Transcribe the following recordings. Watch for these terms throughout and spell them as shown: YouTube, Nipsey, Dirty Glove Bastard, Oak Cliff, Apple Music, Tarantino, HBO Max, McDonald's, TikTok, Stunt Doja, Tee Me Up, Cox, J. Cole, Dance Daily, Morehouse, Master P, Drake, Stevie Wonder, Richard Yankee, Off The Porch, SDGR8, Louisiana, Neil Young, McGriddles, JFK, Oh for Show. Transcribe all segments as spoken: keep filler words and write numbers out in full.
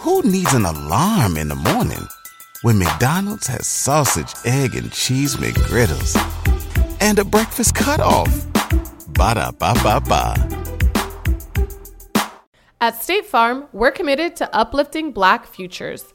Who needs an alarm in the morning when McDonald's has sausage, egg, and cheese McGriddles and a breakfast cutoff? Ba-da-ba-ba-ba. At State Farm, we're committed to uplifting Black futures.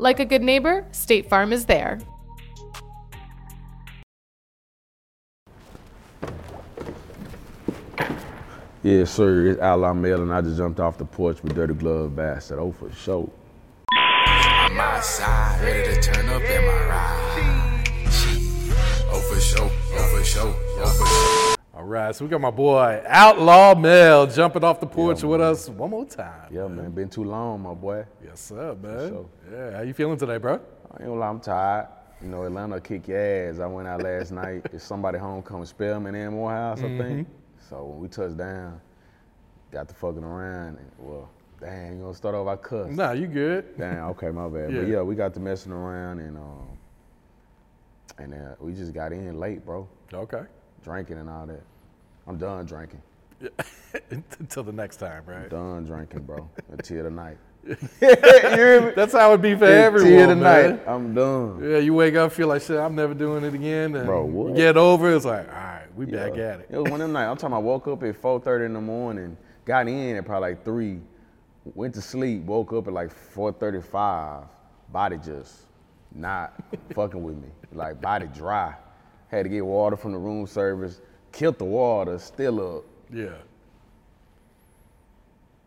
Like a good neighbor, State Farm is there. Yeah, sir, it's Outlaw Mel, and I just jumped off the porch with Dirty Glove Bastard. Oh, for show. I'm outside, ready to turn up in my ride. Oh, for show, oh, for show, oh, for show. All right, so we got my boy Outlaw Mel jumping off the porch yeah, with man. us one more time. Yeah, man. man, been too long, my boy. Yes, sir, man. Sure. Yeah, how you feeling today, bro? I ain't gonna lie, I'm tired. You know, Atlanta kick your ass. I went out last night. It's somebody homecoming, Spelman and Morehouse, mm-hmm. I think. So when we touched down, got the fucking around. And, well, damn, you gonna start off? I cussed. Nah, you good? Damn, okay, my bad. Yeah. But yeah, we got to messing around, and um, and uh, we just got in late, bro. Okay. Drinking and all that. I'm done drinking. Yeah. Until the next time, right? I'm done drinking, bro. Until tonight. That's how it be for everyone. Until tonight, I'm done. Yeah, you wake up, feel like shit. I'm never doing it again. And bro, what? You get over. It's like, all right, we yeah. back at it. It was one of them nights. I'm talking. I woke up at four thirty in the morning. Got in at probably like three. Went to sleep. Woke up at like four thirty-five. Body just not fucking with me. Like body dry. Had to get water from the room service. Killed the water, still up. Yeah.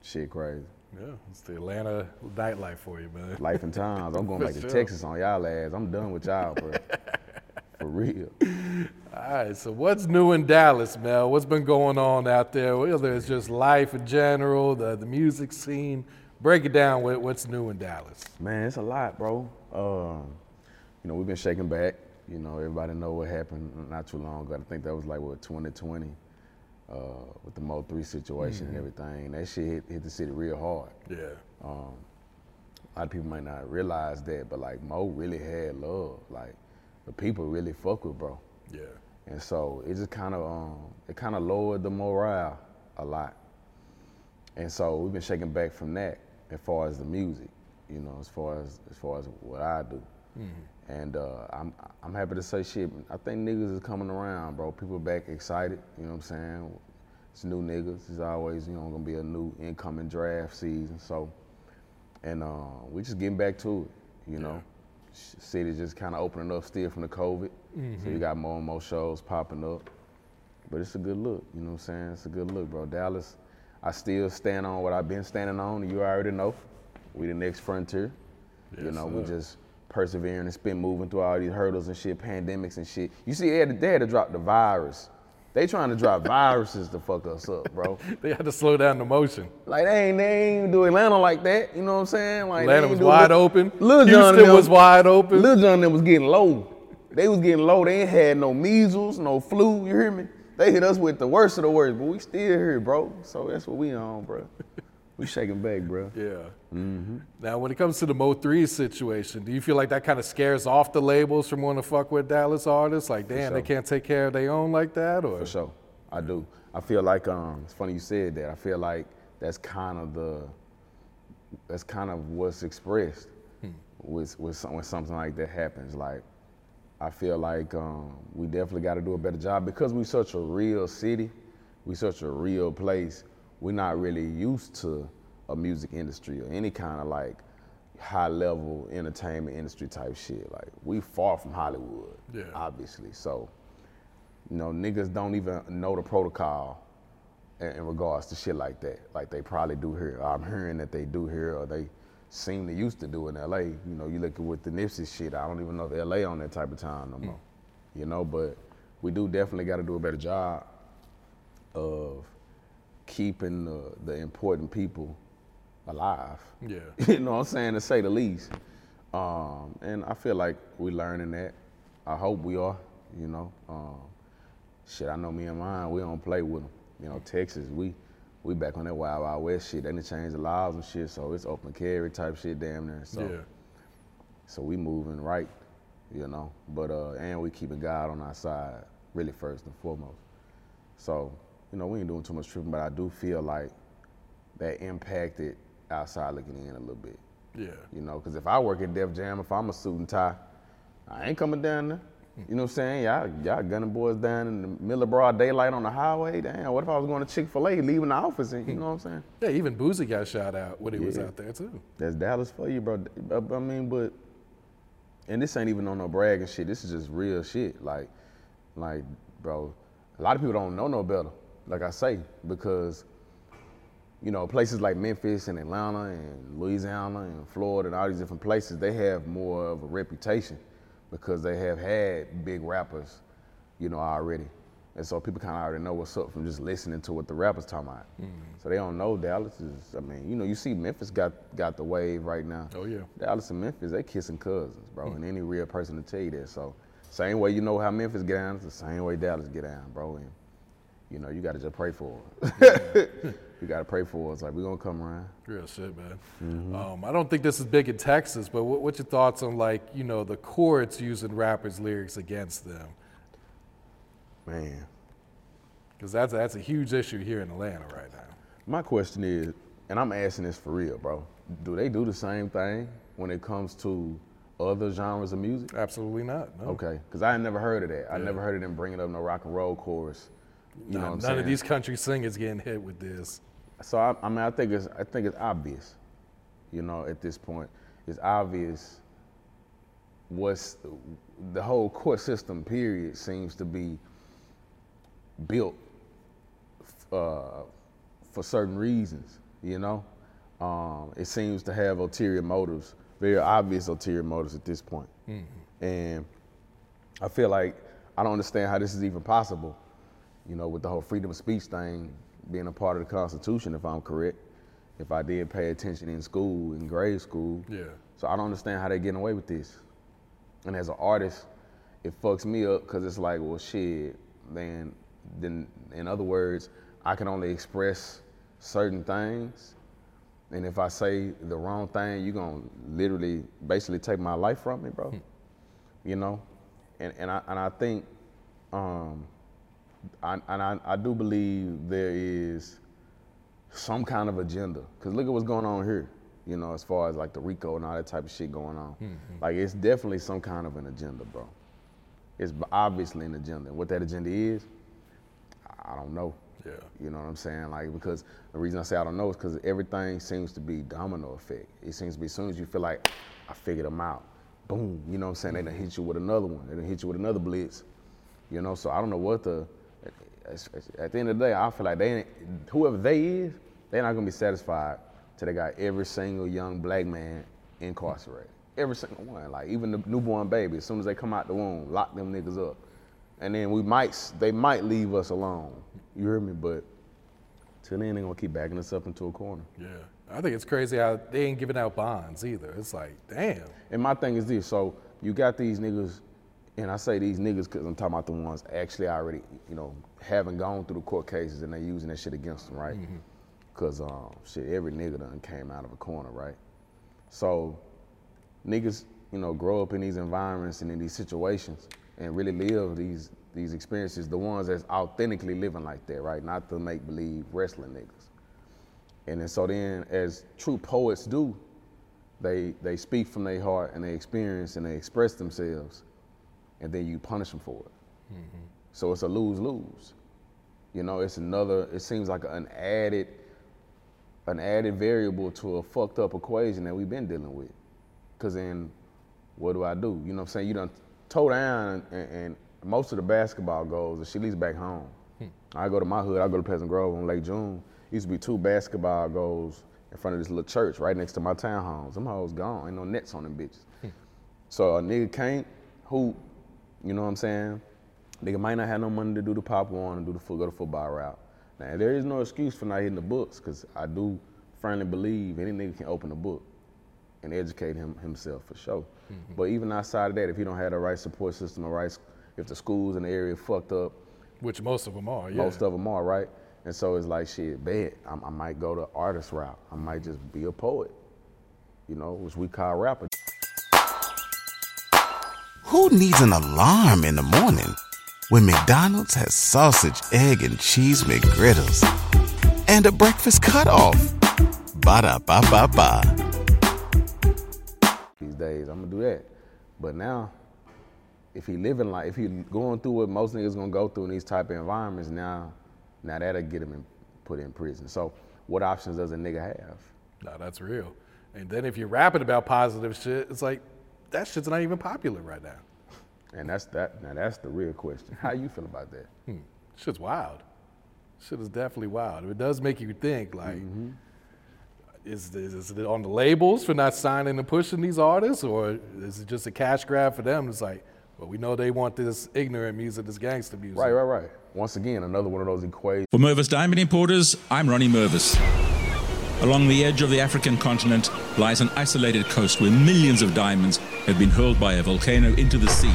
Shit crazy. Yeah, it's the Atlanta nightlife for you, man. Life and times. I'm going back to sure. Texas on y'all ass. I'm done with y'all, bro. For real. All right, so what's new in Dallas, Mel? What's been going on out there? Whether it's just life in general, the, the music scene. Break it down with what's new in Dallas. Man, it's a lot, bro. Um, you know, we've been shaking back. You know, everybody know what happened not too long ago. I think that was like, what, twenty twenty uh, with the Mo three situation mm-hmm. and everything. That shit hit, hit the city real hard. Yeah. Um, a lot of people might not realize that, but like Mo really had love. Like the people really fuck with bro. Yeah. And so it just kind of, um, it kind of lowered the morale a lot. And so we've been shaking back from that as far as the music, you know, as far as, as far as what I do. Mm-hmm. And uh, I'm I'm happy to say shit. I think niggas is coming around, bro. People back excited, you know what I'm saying? It's new niggas. It's always, you know, gonna be a new incoming draft season. So, and uh, we're just getting back to it, you yeah. know? City just kind of opening up still from the COVID. Mm-hmm. So you got more and more shows popping up. But it's a good look, you know what I'm saying? It's a good look, bro. Dallas, I still stand on what I've been standing on. You already know. We the next frontier. Yes, you know, sir. we just... persevering and spin moving through all these hurdles and shit, pandemics and shit. You see, they had to, they had to drop the virus. They trying to drop viruses to fuck us up, bro. They had to slow down the motion. Like, they ain't, they ain't do Atlanta like that. You know what I'm saying? Like, Atlanta was wide little, open. Little Houston John them, was wide open. Lil Jon and them was getting low. They was getting low. They ain't had no measles, no flu. You hear me? They hit us with the worst of the worst, but we still here, bro. So that's what we on, bro. We shaking back, bro. Yeah. Mm-hmm. Now, when it comes to the Mo three situation, do you feel like that kind of scares off the labels from wanting to fuck with Dallas artists? Like, damn, sure. they can't take care of their own like that? Or? For sure. I do. I feel like, um, it's funny you said that. I feel like that's kind of the, that's kind of what's expressed hmm. with, with some, when something like that happens. Like, I feel like um, we definitely got to do a better job because we such a real city, we such a real place. We're not really used to a music industry or any kind of like high level entertainment industry type shit. Like we far from Hollywood, yeah. obviously. So, you know, niggas don't even know the protocol in, in regards to shit like that. Like they probably do here. I'm hearing that they do here or they seem to used to do in L A. You know, you look at with the Nipsey shit, I don't even know if L A on that type of time no more. Mm. You know, but we do definitely gotta do a better job of keeping the, the important people alive. Yeah. You know what I'm saying, to say the least. Um, and I feel like we learning that. I hope we are, you know. Um, shit, I know me and mine, we don't play with them. You know, Texas, we we back on that Wild Wild West shit. They done changed the laws and shit, so it's open carry type shit damn near. So, yeah. So we moving right, you know. But, uh, and we keeping God on our side, really first and foremost. So, you know, we ain't doing too much tripping, but I do feel like that impacted outside looking in a little bit. Yeah. You know, because if I work at Def Jam, if I'm a suit and tie, I ain't coming down there. You know what I'm saying? Y'all, y'all gunning boys down in the middle of broad daylight on the highway. Damn, what if I was going to Chick-fil-A, leaving the office? And, you know what I'm saying? Yeah, even Boosie got shot out when he yeah. was out there, too. That's Dallas for you, bro. I mean, but, and this ain't even on no bragging shit. This is just real shit. Like, like, bro, a lot of people don't know no better, like I say, because, you know, places like Memphis and Atlanta and Louisiana and Florida and all these different places, they have more of a reputation because they have had big rappers, you know, already. And so people kind of already know what's up from just listening to what the rappers talking about. Mm-hmm. So they don't know Dallas is, I mean, you know, you see Memphis got, got the wave right now. Oh, yeah. Dallas and Memphis, they kissing cousins, bro, mm-hmm. and any real person will tell you that. So same way you know how Memphis get down, it's the same way Dallas get down, bro. And, you know, you got to just pray for it. Yeah. You got to pray for us. Like, we're going to come around. Real shit, man. Mm-hmm. Um, I don't think this is big in Texas, but what, what's your thoughts on, like, you know, the courts using rappers' lyrics against them? Man. Because that's, that's a huge issue here in Atlanta right now. My question is, and I'm asking this for real, bro, do they do the same thing when it comes to other genres of music? Absolutely not, no. Okay, because I never heard of that. Yeah. I never heard of them bringing up no rock and roll chorus. You know, none, none of these country singers getting hit with this. So I, I mean, I think it's I think it's obvious, you know. At this point, it's obvious. What's the whole court system? Period seems to be built uh, for certain reasons. You know, um, it seems to have ulterior motives, very obvious ulterior motives at this point. Mm-hmm. And I feel like I don't understand how this is even possible. You know, with the whole freedom of speech thing being a part of the Constitution, if I'm correct, if I did pay attention in school, in grade school. Yeah. So I don't understand how they're getting away with this. And as an artist, it fucks me up because it's like, well, shit, then, then in other words, I can only express certain things. And if I say the wrong thing, you're going to literally, basically take my life from me, bro. Hmm. You know? And, and, I, and I think... Um, I, and I, I do believe there is some kind of agenda. Because look at what's going on here, you know, as far as like the Rico and all that type of shit going on. Mm-hmm. Like, it's definitely some kind of an agenda, bro. It's obviously an agenda. What that agenda is, I don't know. Yeah. You know what I'm saying? Like, because the reason I say I don't know is because everything seems to be domino effect. It seems to be as soon as you feel like, I figured them out, boom, you know what I'm saying? Mm-hmm. They done hit you with another one. They done hit you with another blitz. You know, so I don't know what the... At the end of the day, I feel like they ain't, whoever they is, they're not gonna be satisfied till they got every single young black man incarcerated. Every single one, like even the newborn baby. As soon as they come out the womb, lock them niggas up, and then we might, they might leave us alone. You hear me? But till then, they're gonna keep backing us up into a corner. Yeah, I think it's crazy how they ain't giving out bonds either. It's like, damn. And my thing is this: so you got these niggas. And I say these niggas because I'm talking about the ones actually already, you know, having gone through the court cases and they using that shit against them, right? Because, mm-hmm. um, shit, every nigga done came out of a corner, right? So niggas, you know, grow up in these environments and in these situations and really live these these experiences, the ones that's authentically living like that, right? Not the make-believe wrestling niggas. And then so then, as true poets do, they they speak from their heart and they experience and they express themselves. And then you punish them for it. Mm-hmm. So it's a lose-lose. You know, it's another, it seems like an added, an added variable to a fucked up equation that we've been dealing with. Cause then, what do I do? You know what I'm saying? You done toe down and, and most of the basketball goals, and she leaves back home. Hmm. I go to my hood, I go to Pleasant Grove on Lake June. Used to be two basketball goals in front of this little church right next to my townhomes. Them hoes gone, ain't no nets on them bitches. Hmm. So a nigga can't hoop. You know what I'm saying? Nigga might not have no money to do the pop one and do the foot, go the football route. Now, there is no excuse for not hitting the books, because I do firmly believe any nigga can open a book. and educate him himself for sure. Mm-hmm. But even outside of that, if you don't have the right support system, the right, if the schools in the area fucked up, which most of them are, yeah. Most of them are, right? And so it's like, shit, bad. I, I might go the artist route. I might just be a poet, you know, which we call rapper. Who needs an alarm in the morning when McDonald's has sausage, egg, and cheese McGriddles and a breakfast cutoff? Ba-da-ba-ba-ba. These days, I'm gonna do that. But now, if he living like, if he going through what most niggas gonna go through in these type of environments, now, now that'll get him in, put in prison. So what options does a nigga have? Nah, that's real. And then if you're rapping about positive shit, it's like, that shit's not even popular right now. And that's that, now that's the real question. How you feel about that? Hmm. Shit's wild. Shit is definitely wild. It does make you think, like, mm-hmm. Is, is, is it on the labels for not signing and pushing these artists, or is it just a cash grab for them? It's like, well, we know they want this ignorant music, this gangster music. Right, right, right. Once again, another one of those equations. For Mervis Diamond Importers, I'm Ronnie Mervis. Along the edge of the African continent lies an isolated coast where millions of diamonds have been hurled by a volcano into the sea.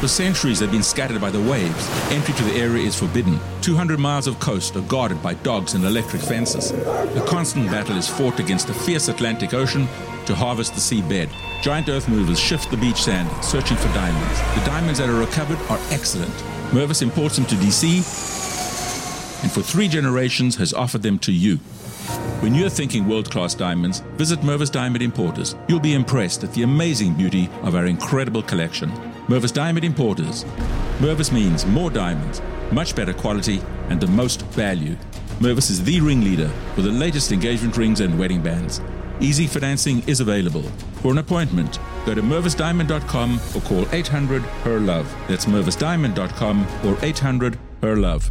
For centuries, they've been scattered by the waves. Entry to the area is forbidden. two hundred miles of coast are guarded by dogs and electric fences. A constant battle is fought against the fierce Atlantic Ocean to harvest the seabed. Giant earth movers shift the beach sand, searching for diamonds. The diamonds that are recovered are excellent. Mervis imports them to D C and for three generations has offered them to you. When you're thinking world-class diamonds, visit Mervis Diamond Importers. You'll be impressed at the amazing beauty of our incredible collection. Mervis Diamond Importers. Mervis means more diamonds, much better quality, and the most value. Mervis is the ringleader for the latest engagement rings and wedding bands. Easy financing is available. For an appointment, go to mervis diamond dot com or call eight hundred her love. That's mervis diamond dot com or eight hundred her love.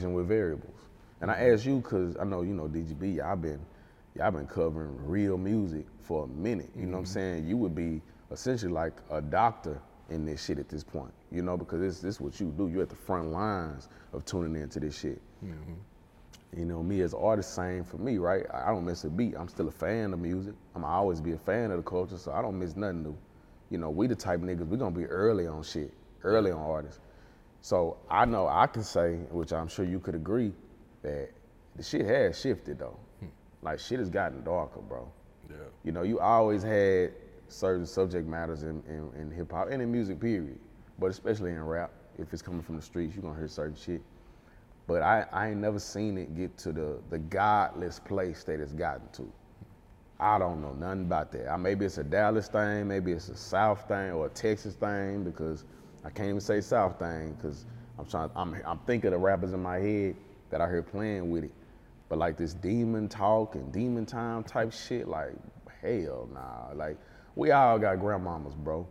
With variables. And I ask you because I know you know D G B. Y'all been, y'all been covering real music for a minute. You mm-hmm. know what I'm saying? You would be essentially like a doctor in this shit at this point. You know, because this this is what you do. You're at the front lines of tuning into this shit. Mm-hmm. You know, me as an artist, same for me, right? I don't miss a beat. I'm still a fan of music. I'm always be a fan of the culture, so I don't miss nothing new. You know, we the type of niggas we gonna be early on shit, early on artists. So I know I can say, which I'm sure you could agree, that the shit has shifted though. Hmm. Like shit has gotten darker, bro. Yeah. You know, you always had certain subject matters in, in, in hip hop and in music period, but especially in rap. If it's coming from the streets, you're gonna hear certain shit. But I, I ain't never seen it get to the, the godless place that it's gotten to. I don't know nothing about that. I, maybe it's a Dallas thing, maybe it's a South thing or a Texas thing, because I can't even say South thing, because I'm trying, I'm, I'm thinking of rappers in my head that I hear playing with it. But like this demon talk and demon time type shit, like hell nah. Like we all got grandmamas, bro.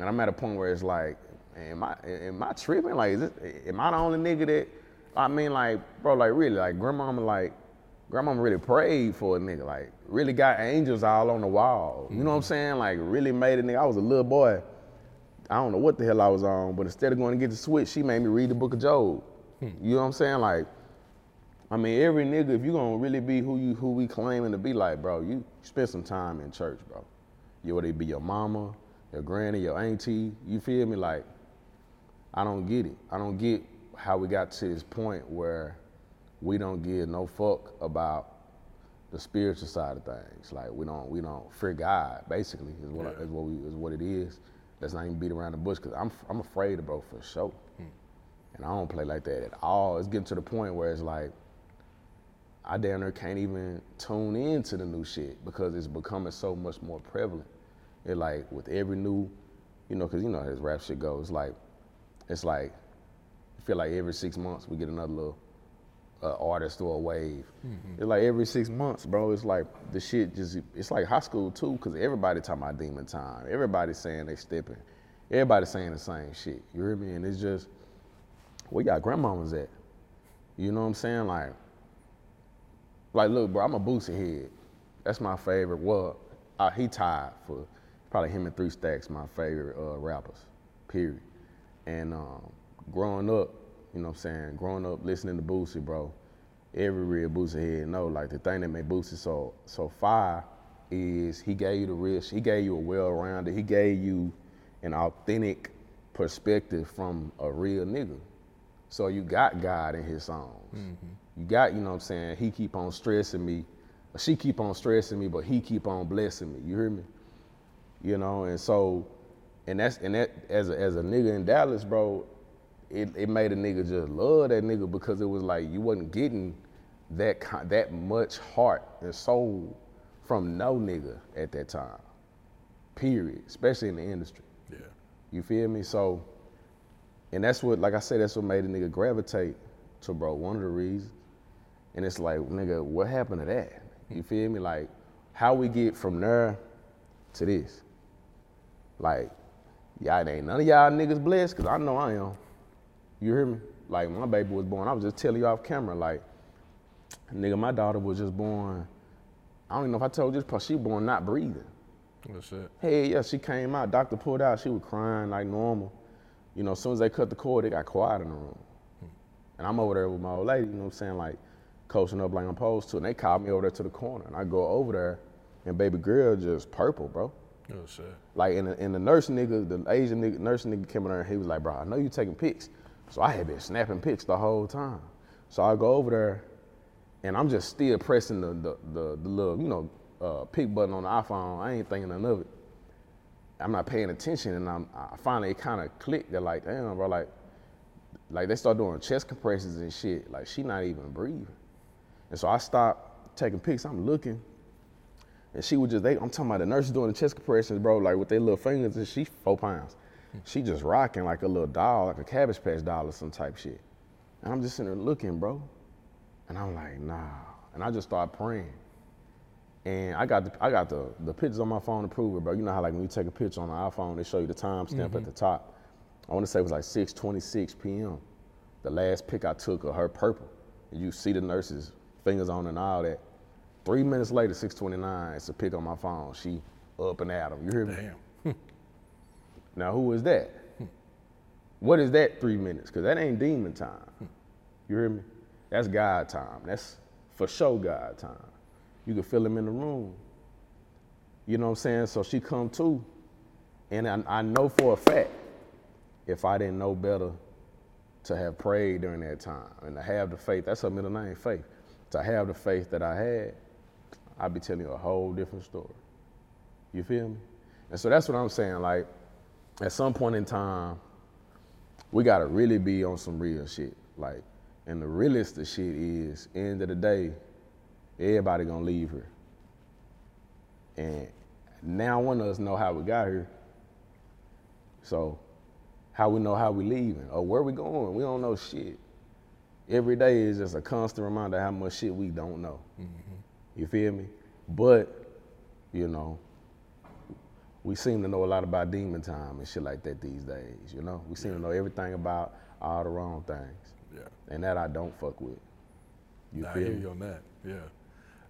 And I'm at a point where it's like, am I am I tripping? Like, is this, am I the only nigga that, I mean, like, bro, like really, like grandmama, like grandmama really prayed for a nigga, like really got angels all on the wall. You mm-hmm. know what I'm saying? Like really made a nigga. I was a little boy. I don't know what the hell I was on, but instead of going to get the switch, she made me read the book of Job. Hmm. You know what I'm saying? Like, I mean, every nigga, if you gonna really be who you who we claiming to be, like, bro, you spend some time in church, bro. You whether it be your mama, your granny, your auntie, you feel me? Like, I don't get it. I don't get how we got to this point where we don't give no fuck about the spiritual side of things. Like, we don't we don't fear God, basically, is what yeah. is what we is what it is. Let's not even beat around the bush, because I'm I'm afraid of bro for sure. Hmm. And I don't play like that at all. It's getting to the point where it's like, I damn near can't even tune into the new shit because it's becoming so much more prevalent. It like, with every new, you know, because you know how this rap shit goes, like, it's like, I feel like every six months we get another little an artist or a wave. Mm-hmm. It's like every six months, bro. It's like the shit just, it's like high school too, because everybody talking about Demon Time. Everybody saying they stepping. Everybody saying the same shit. You hear me? And it's just, where y'all grandmamas at? You know what I'm saying? Like, like look, bro, I'm a Boosie head. That's my favorite. Well, I, he tied for probably him and Three Stacks, my favorite uh, rappers, period. And um, growing up, you know what I'm saying? Growing up listening to Boosie, bro, every real Boosie head know, like the thing that made Boosie so so fire is he gave you the real shit. He gave you a well-rounded, he gave you an authentic perspective from a real nigga. So you got God in his songs. Mm-hmm. You got, you know what I'm saying? He keep on stressing me, she keep on stressing me, but he keep on blessing me, you hear me? You know, and so, and that's, and that, as a, as a nigga in Dallas, bro, It, it made a nigga just love that nigga because it was like you wasn't getting that con- that much heart and soul from no nigga at that time, period, especially in the industry. Yeah. You feel me? So, and that's what, like I said, that's what made a nigga gravitate to, bro, one of the reasons. And it's like, nigga, what happened to that? You feel me? Like, how we get from there to this? Like, y'all ain't none of y'all niggas blessed, because I know I am. You hear me? Like, when my baby was born, I was just telling you off camera, like, nigga, my daughter was just born, I don't even know if I told you this, she was born not breathing. That's it. Hey, yeah, she came out, doctor pulled out, she was crying like normal. You know, as soon as they cut the cord, it got quiet in the room. Hmm. And I'm over there with my old lady, you know what I'm saying, like, coaching up like I'm supposed to, and they called me over there to the corner, and I go over there, and baby girl just purple, bro. That's it. Like, and the, and the nurse nigga, the Asian nigga, nurse nigga came in there, and he was like, bro, I know you taking pics. So I had been snapping pics the whole time. So I go over there, and I'm just still pressing the the, the, the little, you know, uh, pic button on the iPhone. I ain't thinking none of it. I'm not paying attention, and I'm, I finally kind of clicked. They're like, damn, bro, like, like they start doing chest compressions and shit. Like, she not even breathing. And so I stopped taking pics. I'm looking, and she was just, they, I'm talking about the nurses doing the chest compressions, bro, like with their little fingers, and she's four pounds. She just rocking like a little doll, like a Cabbage Patch doll or some type shit. And I'm just sitting there looking, bro. And I'm like, nah. And I just started praying. And I got the, I got the, the pictures on my phone to prove it, bro. You know how like when you take a picture on the iPhone, they show you the time stamp mm-hmm. at the top. I want to say it was like six twenty-six p.m. The last pic I took of her purple. And you see the nurse's fingers on and all that. Three minutes later, six twenty-nine, it's a pic on my phone. She up and at him. You hear me? Damn. Now, who is that? Hmm. What is that three minutes? Because that ain't Demon Time. Hmm. You hear me? That's God time. That's for sure God time. You can feel him in the room. You know what I'm saying? So she come too. And I, I know for a fact, if I didn't know better to have prayed during that time and to have the faith, that's her middle name, faith. To have the faith that I had, I'd be telling you a whole different story. You feel me? And so that's what I'm saying. Like, at some point in time, we gotta really be on some real shit. Like, and the realest of shit is, end of the day, everybody gonna leave here. And now one of us know how we got here. So how we know how we leaving or where we going, we don't know shit. Every day is just a constant reminder how much shit we don't know. Mm-hmm. You feel me? But, you know, we seem to know a lot about Demon Time and shit like that these days, you know? We seem yeah. to know everything about all the wrong things. Yeah. And that I don't fuck with. You nah, feel I hear me? You on that, yeah.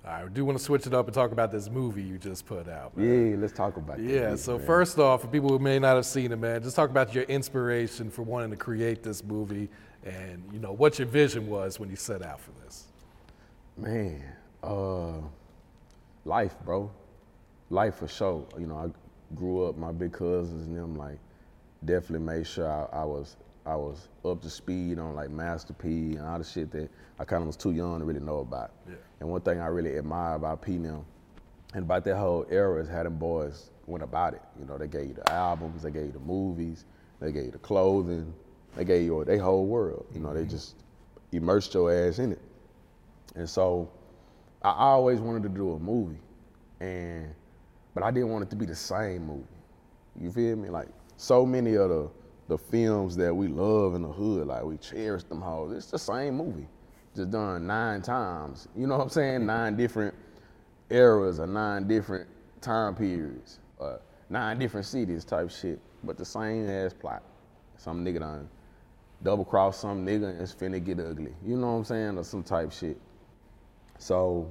I do want to switch it up and talk about this movie you just put out, man. Yeah, let's talk about that. Yeah, movie, so man. First off, for people who may not have seen it, man, just talk about your inspiration for wanting to create this movie and, you know, what your vision was when you set out for this. Man, uh, life, bro. Life for sure, you know. I, grew up, my big cousins and them like definitely made sure I, I was I was up to speed on like Master P and all the shit that I kind of was too young to really know about. Yeah. And one thing I really admire about P now and about that whole era is how them boys went about it. You know, they gave you the albums, they gave you the movies, they gave you the clothing, they gave you their whole world. You know, mm-hmm. they just immersed your ass in it. And so I always wanted to do a movie, and but I didn't want it to be the same movie. You feel me? Like, so many of the, the films that we love in the hood, like we cherish them hoes, it's the same movie. just done nine times. You know what I'm saying? Nine different eras or nine different time periods or nine different cities type shit. But the same ass plot. Some nigga done double cross some nigga and it's finna get ugly. You know what I'm saying? Or some type shit. So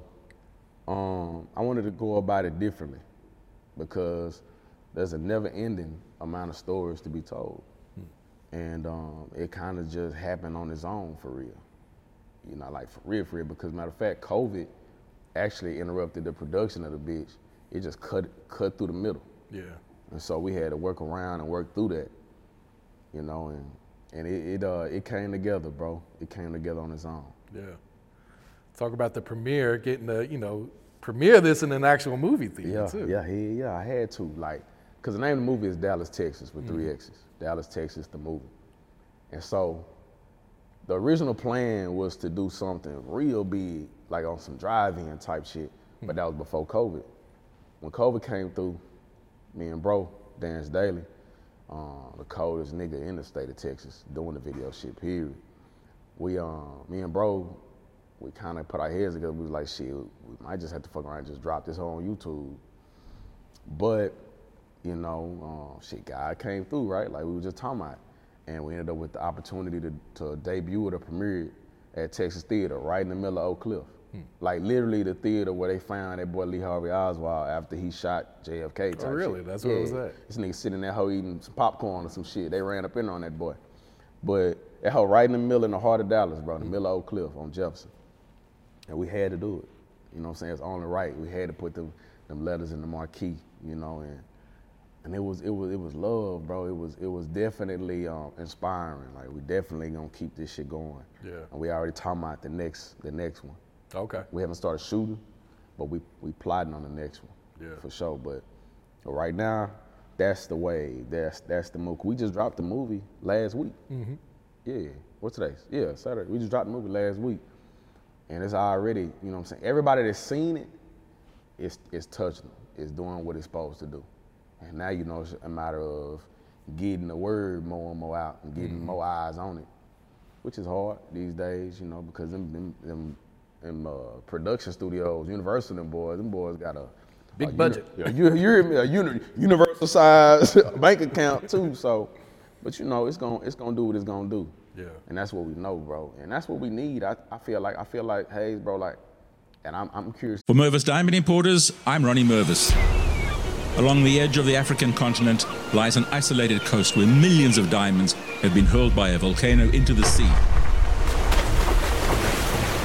um, I wanted to go about it differently because there's a never ending amount of stories to be told. Hmm. And um, it kind of just happened on its own for real. You know, like for real, for real, because matter of fact, COVID actually interrupted the production of the bitch. It just cut cut through the middle. Yeah. And so we had to work around and work through that, you know, and and it it, uh, it came together, bro. It came together on its own. Yeah. Talk about the premiere, getting the, you know, premiere this in an actual movie theater, yeah, too. Yeah, yeah, yeah, I had to, like, because the name of the movie is Dallas, Texxas with mm-hmm. three X's. Dallas, Texxas, the movie. And so the original plan was to do something real big, like on some drive-in type shit, mm-hmm. but that was before COVID. When COVID came through, me and bro, Dance Daily, uh, the coldest nigga in the state of Texas, doing the video shit, period. We, uh, me and bro, we kind of put our heads together. We was like, shit, we might just have to fuck around and just drop this on YouTube. But, you know, uh, shit, God came through, right? Like we were just talking about it. And we ended up with the opportunity to, to debut or to premiere at Texas Theater, right in the middle of Oak Cliff. Hmm. Like literally the theater where they found that boy Lee Harvey Oswald after he shot J F K type shit. Oh really? Shit. That's yeah. What it was at? This nigga sitting in that hoe eating some popcorn or some shit. They ran up in on that boy. But that hoe right in the middle, in the heart of Dallas, bro, in the hmm. middle of Oak Cliff on Jefferson. And we had to do it. You know what I'm saying? It's only right. We had to put them, them letters in the marquee, you know, and and it was it was it was love, bro. It was it was definitely um, inspiring. Like we definitely gonna keep this shit going. Yeah. And we already talking about the next the next one. Okay. We haven't started shooting, but we we plotting on the next one. Yeah. For sure. But right now, that's the way. That's that's the movie. We just dropped the movie last week. Mm-hmm. Yeah. What's today? Yeah, Saturday. We just dropped the movie last week. And it's already, you know what I'm saying? Everybody that's seen it, it's it's touching them. It's doing what it's supposed to do. And now you know it's a matter of getting the word more and more out and getting mm-hmm. more eyes on it, which is hard these days, you know, because them them, them them uh, production studios, Universal, them boys, them boys got a big a budget. Uni- you, you hear me? A uni- Universal size bank account too. So, but you know, it's gonna it's gonna do what it's gonna do. Yeah. And that's what we know, bro. And that's what we need. I, I feel like I feel like Hayes, bro. Like, and I'm I'm curious. For Mervis Diamond Importers, I'm Ronnie Mervis. Along the edge of the African continent lies an isolated coast where millions of diamonds have been hurled by a volcano into the sea.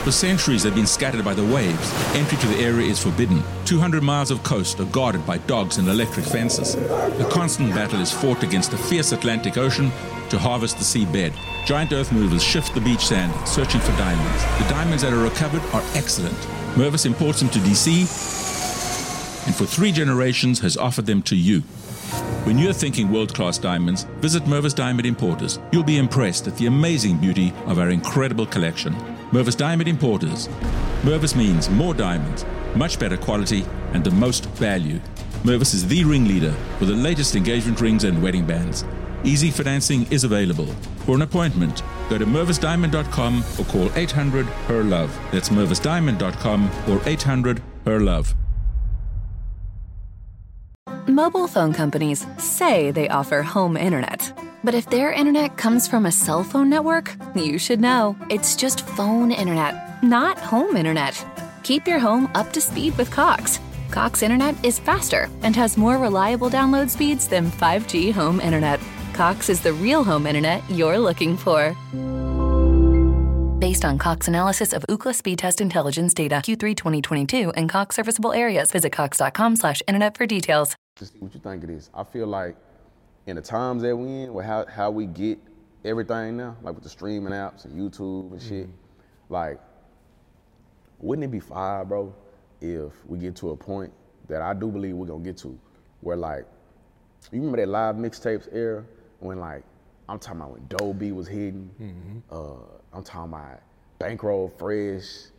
For centuries, they've been scattered by the waves. Entry to the area is forbidden. two hundred miles of coast are guarded by dogs and electric fences. A constant battle is fought against the fierce Atlantic Ocean to harvest the seabed. Giant earth movers shift the beach sand, searching for diamonds. The diamonds that are recovered are excellent. Mervis imports them to D C, and for three generations has offered them to you. When you're thinking world-class diamonds, visit Mervis Diamond Importers. You'll be impressed at the amazing beauty of our incredible collection. Mervis Diamond Importers. Mervis means more diamonds, much better quality, and the most value. Mervis is the ringleader for the latest engagement rings and wedding bands. Easy financing is available. For an appointment, go to mervis diamond dot com or call eight hundred her love. That's mervis diamond dot com or eight hundred her love. Mobile phone companies say they offer home internet. But if their internet comes from a cell phone network, you should know. It's just phone internet, not home internet. Keep your home up to speed with Cox. Cox internet is faster and has more reliable download speeds than five G home internet. Cox is the real home internet you're looking for. Based on Cox analysis of Ookla speed test intelligence data, Q three twenty twenty-two and Cox serviceable areas. Visit cox dot com slash internet for details. Just see what you think it is. I feel like in the times that we in, with how, how we get everything now, like with the streaming apps and YouTube and shit, mm-hmm. like, wouldn't it be fire, bro, if we get to a point that I do believe we're gonna get to, where like, you remember that live mixtapes era when like, I'm talking about when Dolby was hidden, mm-hmm. uh, I'm talking about Bankroll Fresh,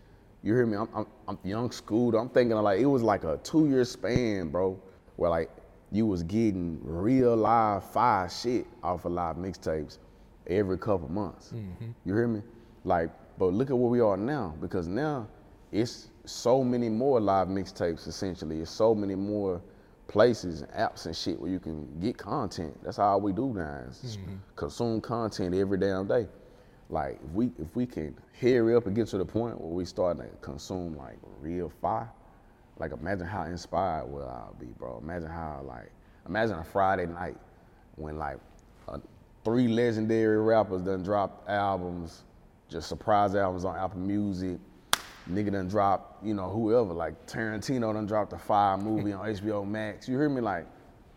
you hear me? I'm, I'm, I'm young schooled, I'm thinking of like, it was like a two year span, bro, where like, you was getting real live fire shit off of live mixtapes every couple months. Mm-hmm. You hear me? Like But look at where we are now, because now it's so many more live mixtapes, essentially. It's so many more places, apps and shit where you can get content. That's how we do now, is mm-hmm. consume content every damn day. Like, if we if we can hurry up and get to the point where we start to consume, like, real fire, like, imagine how inspired we'll all be, bro. Imagine how, like, imagine a Friday night when, like, uh, three legendary rappers done dropped albums, just surprise albums on Apple Music. Nigga done dropped, you know, whoever, like, Tarantino done dropped a fire movie on H B O Max. You hear me? Like,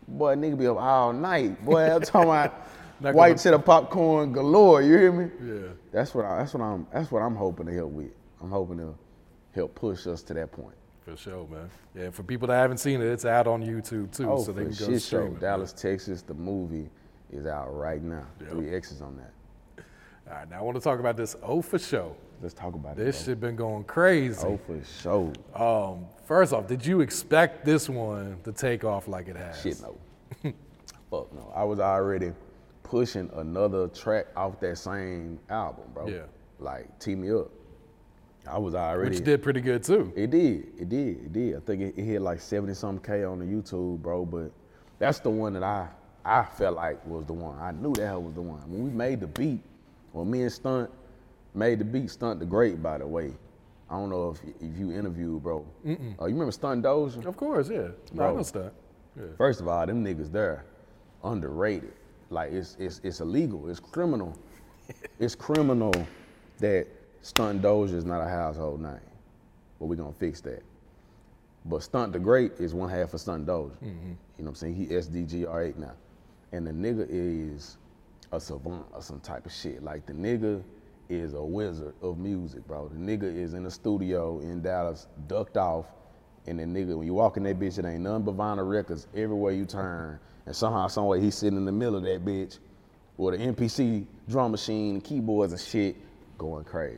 boy, nigga be up all night. Boy, I'm talking about... Like white set of popcorn galore, you hear me? Yeah. That's what I, that's what I'm that's what I'm hoping to help with. I'm hoping to help push us to that point. For sure, man. Yeah, for people that haven't seen it, it's out on YouTube too, oh, so they can go shit stream show. It. Dallas Texxas, the movie is out right now. Yep. Three X's on that. All right, now I want to talk about this Oh for Show. Let's talk about this it. This shit been going crazy. Oh for sure. Um, first off, did you expect this one to take off like it has? Shit no. Fuck no. I was already pushing another track off that same album, bro. Yeah. Like, Tee Me Up. I was already... Which did pretty good, too. It did. It did. It did. I think it, it hit like seventy-something K on the YouTube, bro, but that's the one that I I felt like was the one. I knew that was the one. When we made the beat, when me and Stunt made the beat, Stunt the Great, by the way. I don't know if, if you interviewed, bro. Mm-mm. Uh, you remember Stunt Doja? Of course, yeah. No, I know Stunt. Yeah. First of all, them niggas there, underrated. Like, it's it's it's illegal, it's criminal. It's criminal that Stunt Doja is not a household name, but we're gonna fix that. But Stunt the Great is one half of Stunt Doja. Mm-hmm. You know what I'm saying? He S D G R eight now. And the nigga is a savant or some type of shit. Like, the nigga is a wizard of music, bro. The nigga is in a studio in Dallas, ducked off, and the nigga, when you walk in that bitch, it ain't nothing but vinyl records everywhere you turn. And somehow, someway, he's sitting in the middle of that bitch with an N P C drum machine, keyboards and shit, going crazy.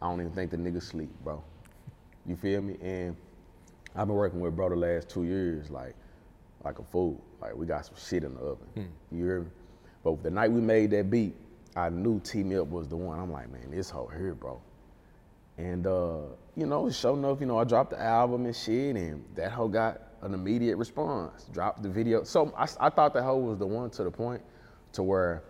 I don't even think the nigga sleep, bro. You feel me? And I've been working with bro the last two years, like, like a fool. Like, we got some shit in the oven. Hmm. You hear me? But the night we made that beat, I knew Tee Me Up was the one. I'm like, man, this hoe here, bro. And uh, you know, sure enough, you know, I dropped the album and shit, and that hoe got an immediate response, dropped the video. So I, I thought that hoe was the one, to the point to where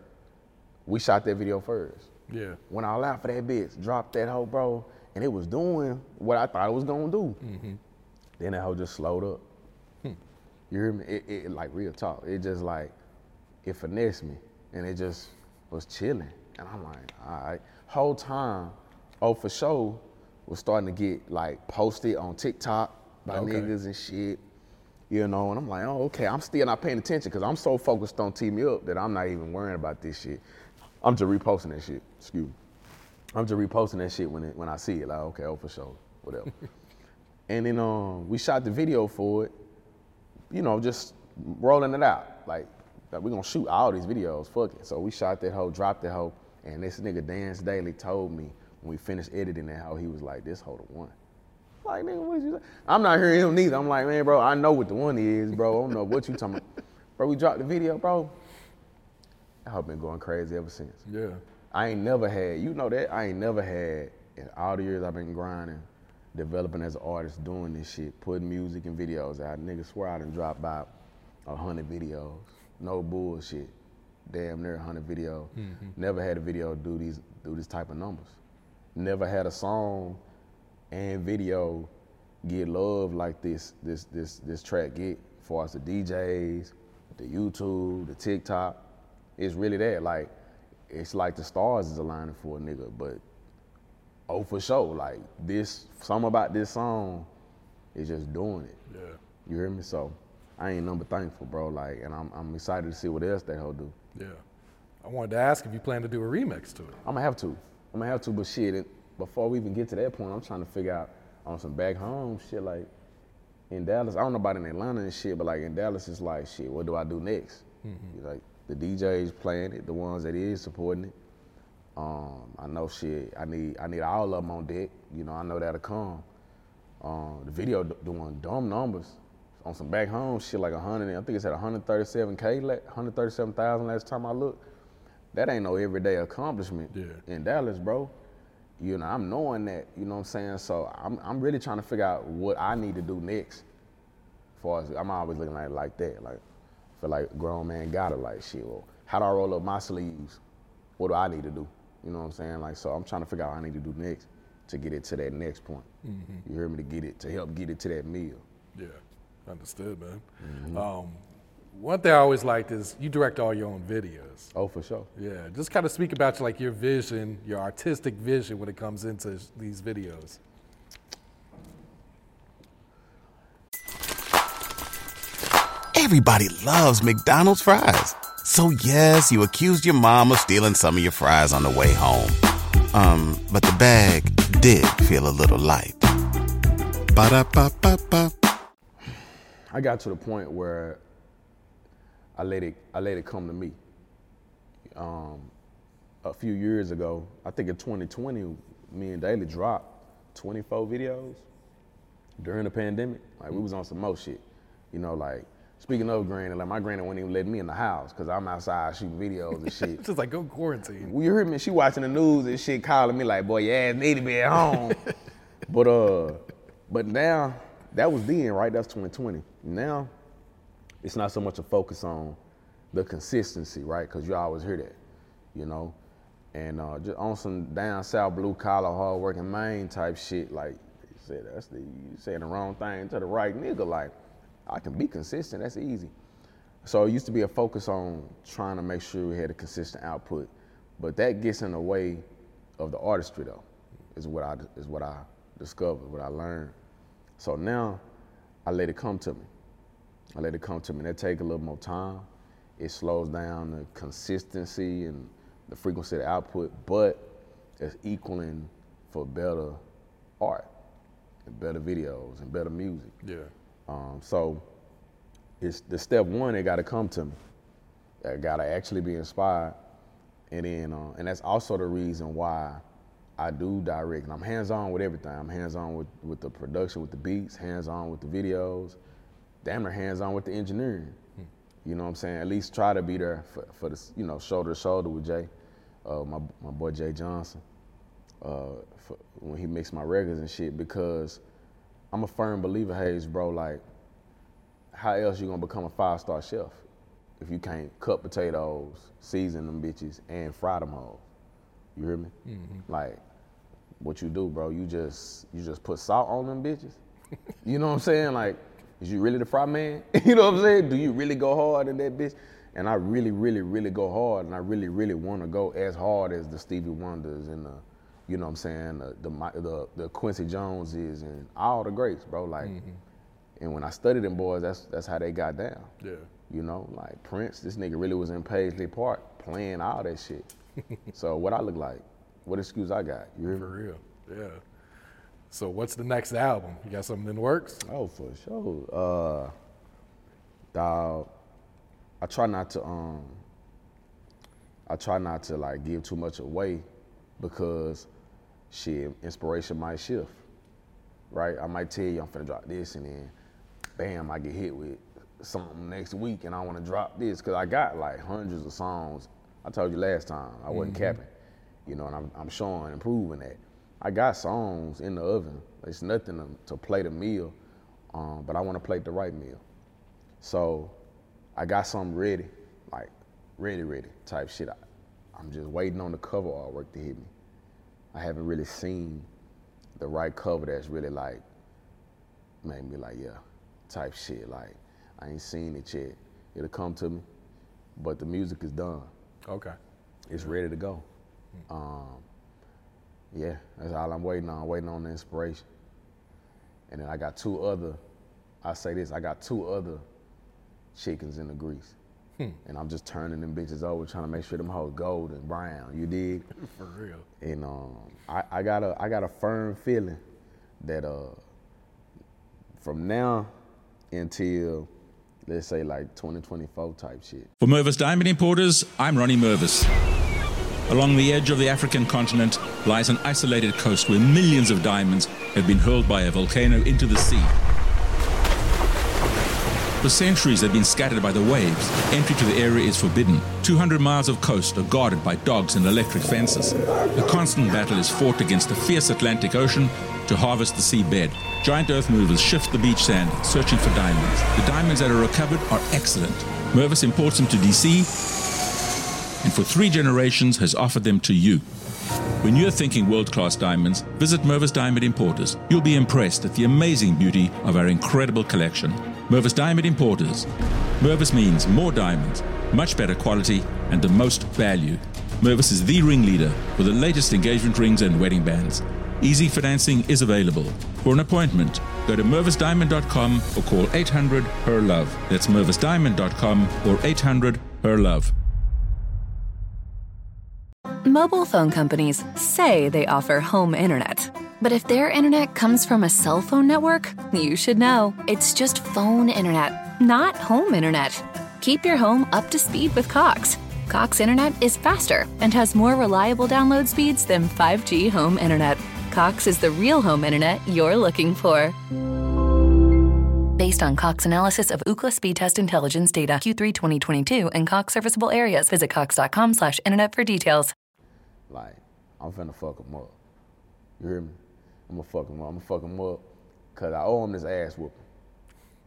we shot that video first. Yeah. Went all out for that bitch, dropped that hoe, bro, and it was doing what I thought it was gonna do. Mm-hmm. Then that hoe just slowed up. Hmm. You hear me? It, it, like, real talk, it just like, it finessed me, and it just was chilling. And I'm like, all right. Whole time, Oh for Show was starting to get like posted on TikTok by okay. niggas and shit. You know, and I'm like, oh, okay, I'm still not paying attention because I'm so focused on Tee Me Up that I'm not even worrying about this shit. I'm just reposting that shit, excuse me. I'm just reposting that shit when it, when I see it, like, okay, oh, for sure, whatever. And then um, we shot the video for it, you know, just rolling it out. Like, like we're gonna shoot all these videos, fuck it. So we shot that hoe, dropped that hoe, and this nigga Dance Daily told me when we finished editing that hoe, he was like, this hoe the one. Like, nigga, what you say? I'm not hearing him neither. I'm like, man, bro, I know what the one is, bro. I don't know what you talking about. Bro, we dropped the video, bro. That hoe been going crazy ever since. Yeah. I ain't never had, you know that, I ain't never had, in all the years I've been grinding, developing as an artist, doing this shit, putting music and videos out. Nigga, swear I done dropped about one hundred videos. No bullshit. Damn near one hundred videos. Mm-hmm. Never had a video do these, do this type of numbers. Never had a song and video get love like this this this this track get, as far as the D Js, the YouTube, the TikTok. It's really that, like, it's like the stars is aligning for a nigga. But oh, for sure, like, this, something about this song is just doing it. Yeah. You hear me? So I ain't number thankful, bro. Like, and I'm I'm excited to see what else that hoe do. Yeah. I wanted to ask if you plan to do a remix to it. I'm gonna have to. I'm gonna have to, but shit, it, before we even get to that point, I'm trying to figure out on some back home shit, like in Dallas. I don't know about in Atlanta and shit, but like in Dallas, it's like, shit, what do I do next? Mm-hmm. Like, the D Js playing it, the ones that is supporting it. Um, I know shit, I need I need all of them on deck. You know, I know that'll come. Um, the video d- doing dumb numbers on some back home shit, like one hundred, I think it's at one hundred thirty-seven K, one hundred thirty-seven thousand last time I looked. That ain't no everyday accomplishment yeah. in Dallas, bro. you know, I'm knowing that, you know what I'm saying? So I'm I'm really trying to figure out what I need to do next. As far as, I'm always looking at it like that. Like, I feel like grown man gotta like shit. Well, how do I roll up my sleeves? What do I need to do? You know what I'm saying? Like, so I'm trying to figure out what I need to do next to get it to that next point. Mm-hmm. You hear me? To get it, to help get it to that meal. Yeah, understood, man. Mm-hmm. Um, one thing I always liked is you direct all your own videos. Oh, for sure. Yeah, just kind of speak about like your vision, your artistic vision when it comes into these videos. Everybody loves McDonald's fries. So yes, you accused your mom of stealing some of your fries on the way home. Um, but the bag did feel a little light. Ba-da-ba-ba-ba. I got to the point where I let it I let it come to me. Um, a few years ago, I think in twenty twenty, me and Daily dropped twenty-four videos during the pandemic. Like, we was on some mo shit. You know, like, speaking of granny, like, my granny wouldn't even let me in the house because I'm outside shooting videos and shit. Just like, go quarantine. Well, you heard me, she watching the news and shit, calling me like, boy, your ass need to be at home. but uh, but now, that was then, right? That's twenty twenty. Now, it's not so much a focus on the consistency, right? Because you always hear that, you know? And uh, just on some down south, blue collar, hard working Maine type shit, like, you said, that's the, you saying the wrong thing to the right nigga. Like, I can be consistent, that's easy. So it used to be a focus on trying to make sure we had a consistent output, but that gets in the way of the artistry though, is what I, is what I discovered, what I learned. So now I let it come to me. I let it come to me. That take a little more time. It slows down the consistency and the frequency of the output, but it's equaling for better art and better videos and better music. Yeah. Um, so it's the step one, it got to come to me. I got to actually be inspired. And then, uh, and that's also the reason why I do direct. And I'm hands-on with everything. I'm hands-on with, with the production, with the beats, hands-on with the videos. Damn near hands-on with the engineering. Hmm. You know what I'm saying? At least try to be there for, for the, you know, shoulder to shoulder with Jay, uh, my my boy Jay Johnson, uh, for when he mixed my records and shit, because I'm a firm believer, Hayes, bro, like, how else you gonna become a five-star chef if you can't cut potatoes, season them bitches, and fry them whole? You hear me? Mm-hmm. Like, what you do, bro, you just you just put salt on them bitches? You know what I'm saying? Like, is you really the fry man? You know what I'm saying? Do you really go hard in that bitch? And I really, really, really go hard, and I really, really want to go as hard as the Stevie Wonders and the, you know what I'm saying, the the the, the Quincy Joneses and all the greats, bro. Like, mm-hmm. And when I studied them boys, that's that's how they got down. Yeah. You know, like Prince, this nigga really was in Paisley Park playing all that shit. So what I look like? What excuse I got? You hear me? For real, yeah. So what's the next album? You got something in the works? Oh, for sure. Uh, dog, I try not to um, I try not to like give too much away because shit, inspiration might shift, right? I might tell you I'm finna drop this and then bam, I get hit with something next week and I wanna drop this because I got like hundreds of songs. I told you last time, I wasn't mm-hmm. capping, you know, and I'm, I'm showing and proving that. I got songs in the oven. It's nothing to, to play the meal, um, but I want to play the right meal. So I got something ready, like ready, ready type shit. I, I'm just waiting on the cover artwork to hit me. I haven't really seen the right cover that's really like, made me like, yeah, type shit. Like, I ain't seen it yet. It'll come to me, but the music is done. Okay. It's ready to go. Um, Yeah, that's all I'm waiting on. I'm waiting on the inspiration. And then I got two other, I say this, I got two other chickens in the grease. Hmm. And I'm just turning them bitches over, trying to make sure them hoes golden brown, you dig? For real. And um, I, I got a I got a firm feeling that uh, from now until, let's say like twenty twenty-four type shit. For Mervis Diamond Importers, I'm Ronnie Mervis. Along the edge of the African continent lies an isolated coast where millions of diamonds have been hurled by a volcano into the sea. For centuries, they've been scattered by the waves. Entry to the area is forbidden. two hundred miles of coast are guarded by dogs and electric fences. A constant battle is fought against the fierce Atlantic Ocean to harvest the seabed. Giant earth movers shift the beach sand, searching for diamonds. The diamonds that are recovered are excellent. Mervis imports them to D C and for three generations has offered them to you. When you're thinking world-class diamonds, visit Mervis Diamond Importers. You'll be impressed at the amazing beauty of our incredible collection. Mervis Diamond Importers. Mervis means more diamonds, much better quality, and the most value. Mervis is the ringleader for the latest engagement rings and wedding bands. Easy financing is available. For an appointment, go to mervis diamond dot com or call eight hundred her love. That's mervis diamond dot com or eight hundred her love. Mobile phone companies say they offer home internet. But if their internet comes from a cell phone network, you should know. It's just phone internet, not home internet. Keep your home up to speed with Cox. Cox internet is faster and has more reliable download speeds than five G home internet. Cox is the real home internet you're looking for. Based on Cox analysis of Ookla speed test intelligence data, Q three twenty twenty-two, and Cox serviceable areas. Visit cox dot com slash internet for details. Like, I'm finna fuck him up. You hear me? I'm gonna fuck him up. I'm gonna fuck him up because I owe him this ass whooping.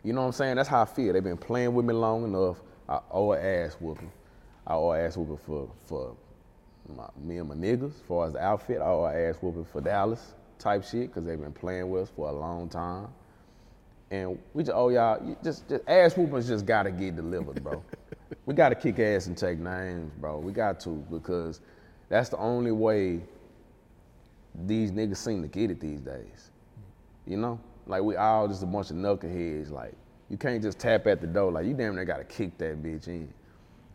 You know what I'm saying? That's how I feel. They've been playing with me long enough. I owe an ass whooping. I owe an ass whooping for, for my, me and my niggas as far as the outfit. I owe an ass whooping for Dallas type shit because they've been playing with us for a long time. And we just, oh, y'all, just, just ass whoopings just gotta get delivered, bro. We gotta kick ass and take names, bro. We got to, because that's the only way these niggas seem to get it these days. You know? Like, we all just a bunch of knuckleheads. Like, you can't just tap at the door. Like, you damn near gotta kick that bitch in.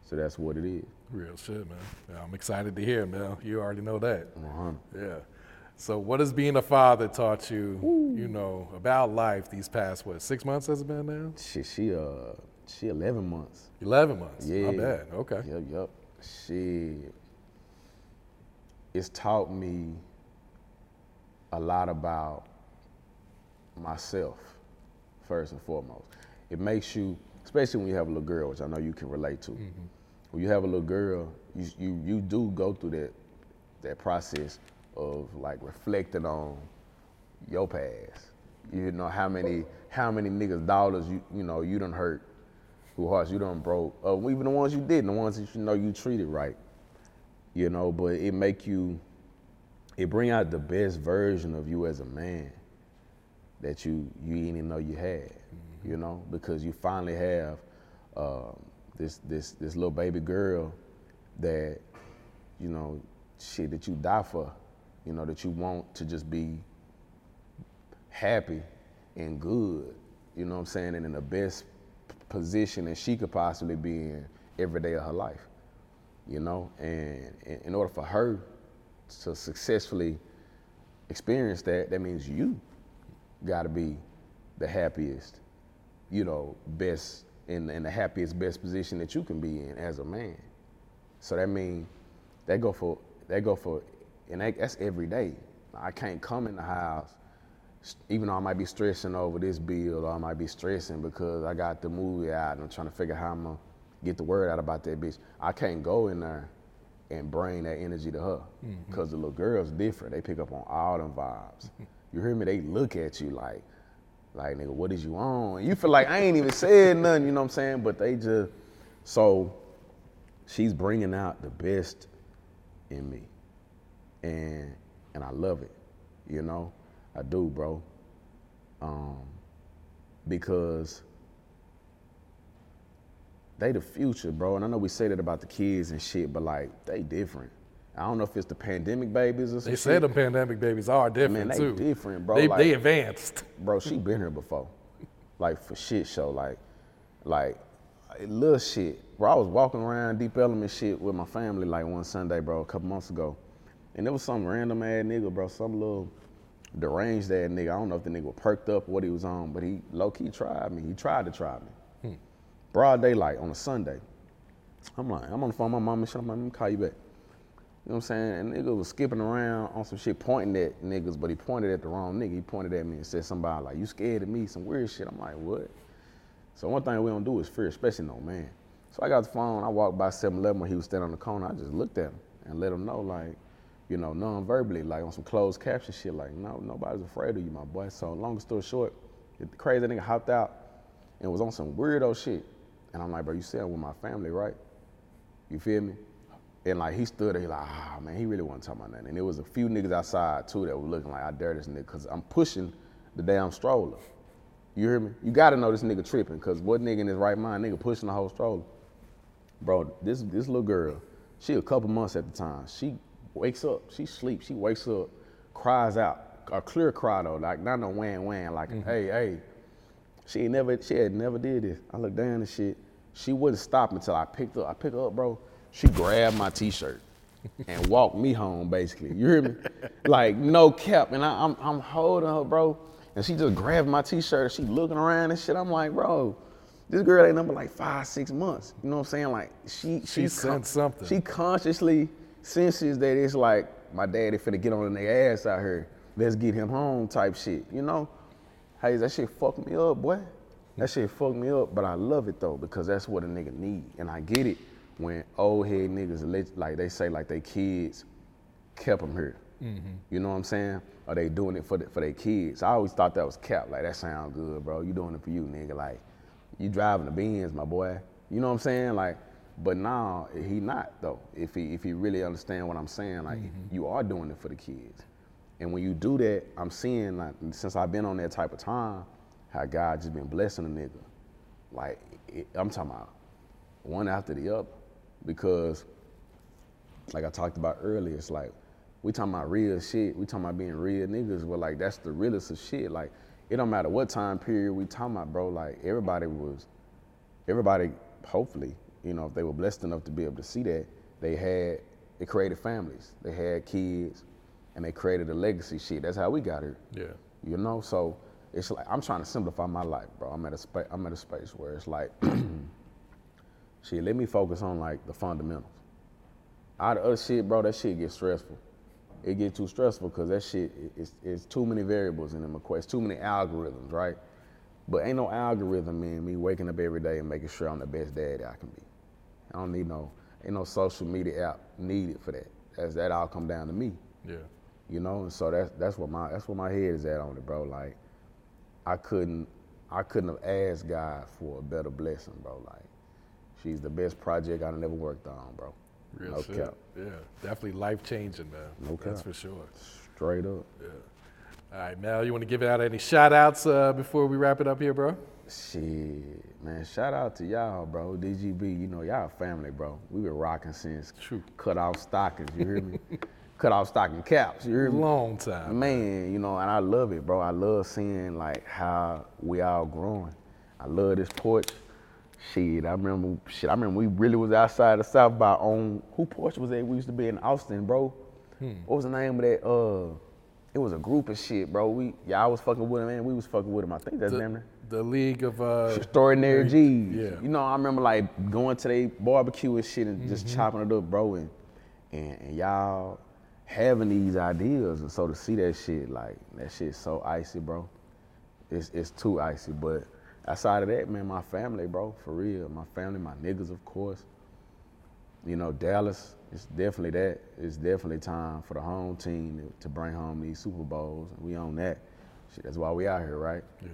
So that's what it is. Real shit, man. Yeah, I'm excited to hear it, man. You already know that. Uh-huh. Yeah. So what has being a father taught you, Ooh. you know, about life these past, what, six months has it been now? Shit, she, uh, she eleven months. eleven months? Yeah. Not bad. Okay. Yep, yep. Shit. It's taught me a lot about myself, first and foremost. It makes you, especially when you have a little girl, which I know you can relate to. Mm-hmm. When you have a little girl, you you you do go through that that process of like reflecting on your past. You know how many how many niggas' daughters you you know you done hurt, who hearts you done broke, uh, even the ones you didn't, the ones that you know you treated right. You know, but it make you, it bring out the best version of you as a man that you you didn't even know you had, mm-hmm. you know, because you finally have um, this this this little baby girl that, you know, shit that you die for, you know, that you want to just be happy and good, you know what I'm saying, and in the best position that she could possibly be in every day of her life. You know, and in order for her to successfully experience that, that means you gotta be the happiest, you know, best, in, in the happiest, best position that you can be in as a man. So that means they go for, they go for, and that, that's every day. I can't come in the house, even though I might be stressing over this bill, or I might be stressing because I got the movie out and I'm trying to figure out how I'm gonna get the word out about that bitch. I can't go in there and bring that energy to her, because mm-hmm. the little girl's different. They pick up on all them vibes. You hear me? They look at you like, like, nigga, what is you on? You feel like I ain't even said nothing, you know what I'm saying? But they just, so she's bringing out the best in me. And and I love it, you know? I do, bro. Um, because they the future, bro, and I know we say that about the kids and shit, but like, they different. I don't know if it's the pandemic babies or something. They say the pandemic babies are different, man, they too. They different, bro. They, like, they advanced. Bro, she been here before, like for shit show, like, like little shit. Bro, I was walking around Deep Element shit with my family like one Sunday, bro, a couple months ago, and there was some random ass nigga, bro, some little deranged ass nigga. I don't know if the nigga was perked up or what he was on, but he low key tried me. He tried to try me. Broad daylight on a Sunday. I'm like, I'm on the phone with my mom and shit. I'm like, let me call you back. You know what I'm saying? And nigga was skipping around on some shit, pointing at niggas, but he pointed at the wrong nigga. He pointed at me and said somebody like, you scared of me, some weird shit. I'm like, what? So one thing we don't do is fear, especially no man. So I got the phone, I walked by seven eleven when he was standing on the corner, I just looked at him and let him know, like, you know, non-verbally, like on some closed caption shit, like, no, nobody's afraid of you, my boy. So long story short, the crazy nigga hopped out and was on some weirdo shit. And I'm like, bro, you said I'm with my family, right? You feel me? And like, he stood there, he like, ah, man, he really wasn't talking about nothing. And there was a few niggas outside too that were looking like, I dare this nigga, cause I'm pushing the damn stroller. You hear me? You gotta know this nigga tripping, cause what nigga in his right mind, nigga pushing the whole stroller? Bro, this this little girl, she a couple months at the time. She wakes up, she sleeps, she wakes up, cries out, a clear cry though, like not no wham wham, like mm-hmm. hey, hey. She ain't never, she had never did this. I looked down and shit. She wouldn't stop until I picked up. I pick her up, bro. She grabbed my t-shirt and walked me home, basically. You hear me? Like, no cap. And I, I'm I'm holding her, bro. And she just grabbed my t-shirt. She looking around and shit. I'm like, bro, this girl ain't number like five, six months. You know what I'm saying? Like, she she, she sensed something. She consciously senses that it's like, my daddy finna get on their ass out here. Let's get him home type shit, you know? Hey, that shit fucked me up, boy. That shit fucked me up, but I love it though, because that's what a nigga need. And I get it when old head niggas, like they say like they kids kept them here. Mm-hmm. You know what I'm saying? Or they doing it for the, for their kids. I always thought that was cap, like that sound good, bro. You doing it for you, nigga. Like, you driving the Benz, my boy. You know what I'm saying? Like, but nah, he not though. If he if he really understand what I'm saying, like mm-hmm. you are doing it for the kids. And when you do that, I'm seeing, like, since I've been on that type of time, how God just been blessing a nigga. Like, it, I'm talking about one after the other. Because, like I talked about earlier, it's like, we talking about real shit, we talking about being real niggas, but like, that's the realest of shit. Like, it don't matter what time period we talking about, bro. Like, everybody was, everybody, hopefully, you know, if they were blessed enough to be able to see that, they had, they created families, they had kids, and they created a legacy shit. That's how we got here. Yeah. You know, so it's like, I'm trying to simplify my life, bro. I'm at a space, I'm at a space where it's like, shit, let me focus on like the fundamentals. All the other shit, bro, that shit gets stressful. It get too stressful because that shit, it's, it's too many variables in them equations, too many algorithms, right? But ain't no algorithm in me waking up every day and making sure I'm the best daddy I can be. I don't need no, ain't no social media app needed for that. That's, that all come down to me. Yeah. You know, and so that's that's what my that's what my head is at on it, bro. Like, I couldn't I couldn't have asked God for a better blessing, bro. Like, she's the best project I've never worked on, bro. Real no shit. Cap. Yeah, definitely life changing, man. No cap. That's for sure. Straight up. Yeah. All right, Mel, you want to give out any shout outs uh, before we wrap it up here, bro? Shit, man, shout out to y'all, bro. D G B, you know, y'all family, bro. We've been rocking since True. Cut off stockings, you hear me? Cut off stocking caps, you hear me? Long time. Man, you know, and I love it, bro. I love seeing like how we all growing. I love this porch. Shit, I remember, shit, I remember we really was outside of South by on, who porch was that? We used to be in Austin, bro. Hmm. What was the name of that? Uh, It was a group of shit, bro. We, y'all was fucking with him, man. We was fucking with him. I think that's the, damn it. The League of uh, Extraordinary G's. Yeah. You know, I remember like going to their barbecue and shit and mm-hmm. just chopping it up, bro. And, and, and y'all having these ideas, and so to see that shit, like, that shit's so icy, bro. It's it's too icy, but outside of that, man, my family, bro, for real. My family, my niggas, of course. You know, Dallas, it's definitely that. It's definitely time for the home team to bring home these Super Bowls. We on that. Shit, that's why we out here, right? Yeah.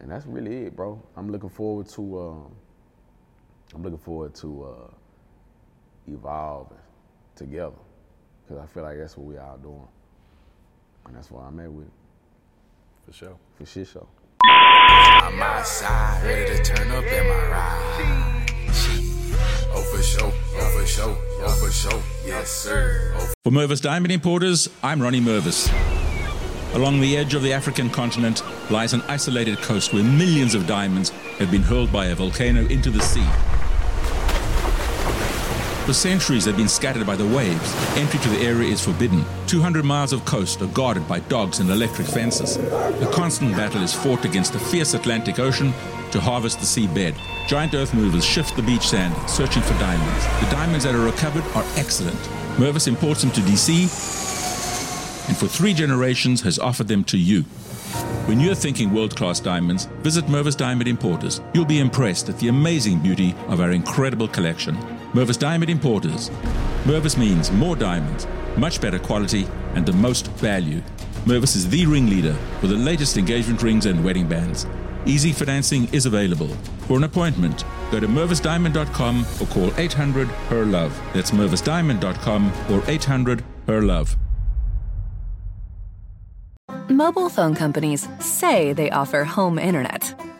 And that's really it, bro. I'm looking forward to, um, I'm looking forward to uh, evolving together. Because I feel like that's what we all doing. And that's why I'm at with it. For sure. For shit show. I'm outside, ready to turn up in my ride. Oh for show, oh for show, oh for show, yes sir. Oh. For Mervis Diamond Importers, I'm Ronnie Mervis. Along the edge of the African continent lies an isolated coast where millions of diamonds have been hurled by a volcano into the sea. For centuries, they've been scattered by the waves. Entry to the area is forbidden. two hundred miles of coast are guarded by dogs and electric fences. A constant battle is fought against the fierce Atlantic Ocean to harvest the seabed. Giant earth movers shift the beach sand, searching for diamonds. The diamonds that are recovered are excellent. Mervis imports them to D C, and for three generations has offered them to you. When you're thinking world-class diamonds, visit Mervis Diamond Importers. You'll be impressed at the amazing beauty of our incredible collection. Mervis Diamond Importers. Mervis means more diamonds, much better quality, and the most value. Mervis is the ringleader for the latest engagement rings and wedding bands. Easy financing is available. For an appointment, go to mervis diamond dot com or call eight hundred her love. That's mervis diamond dot com or eight hundred her love. Mobile phone companies say they offer home internet.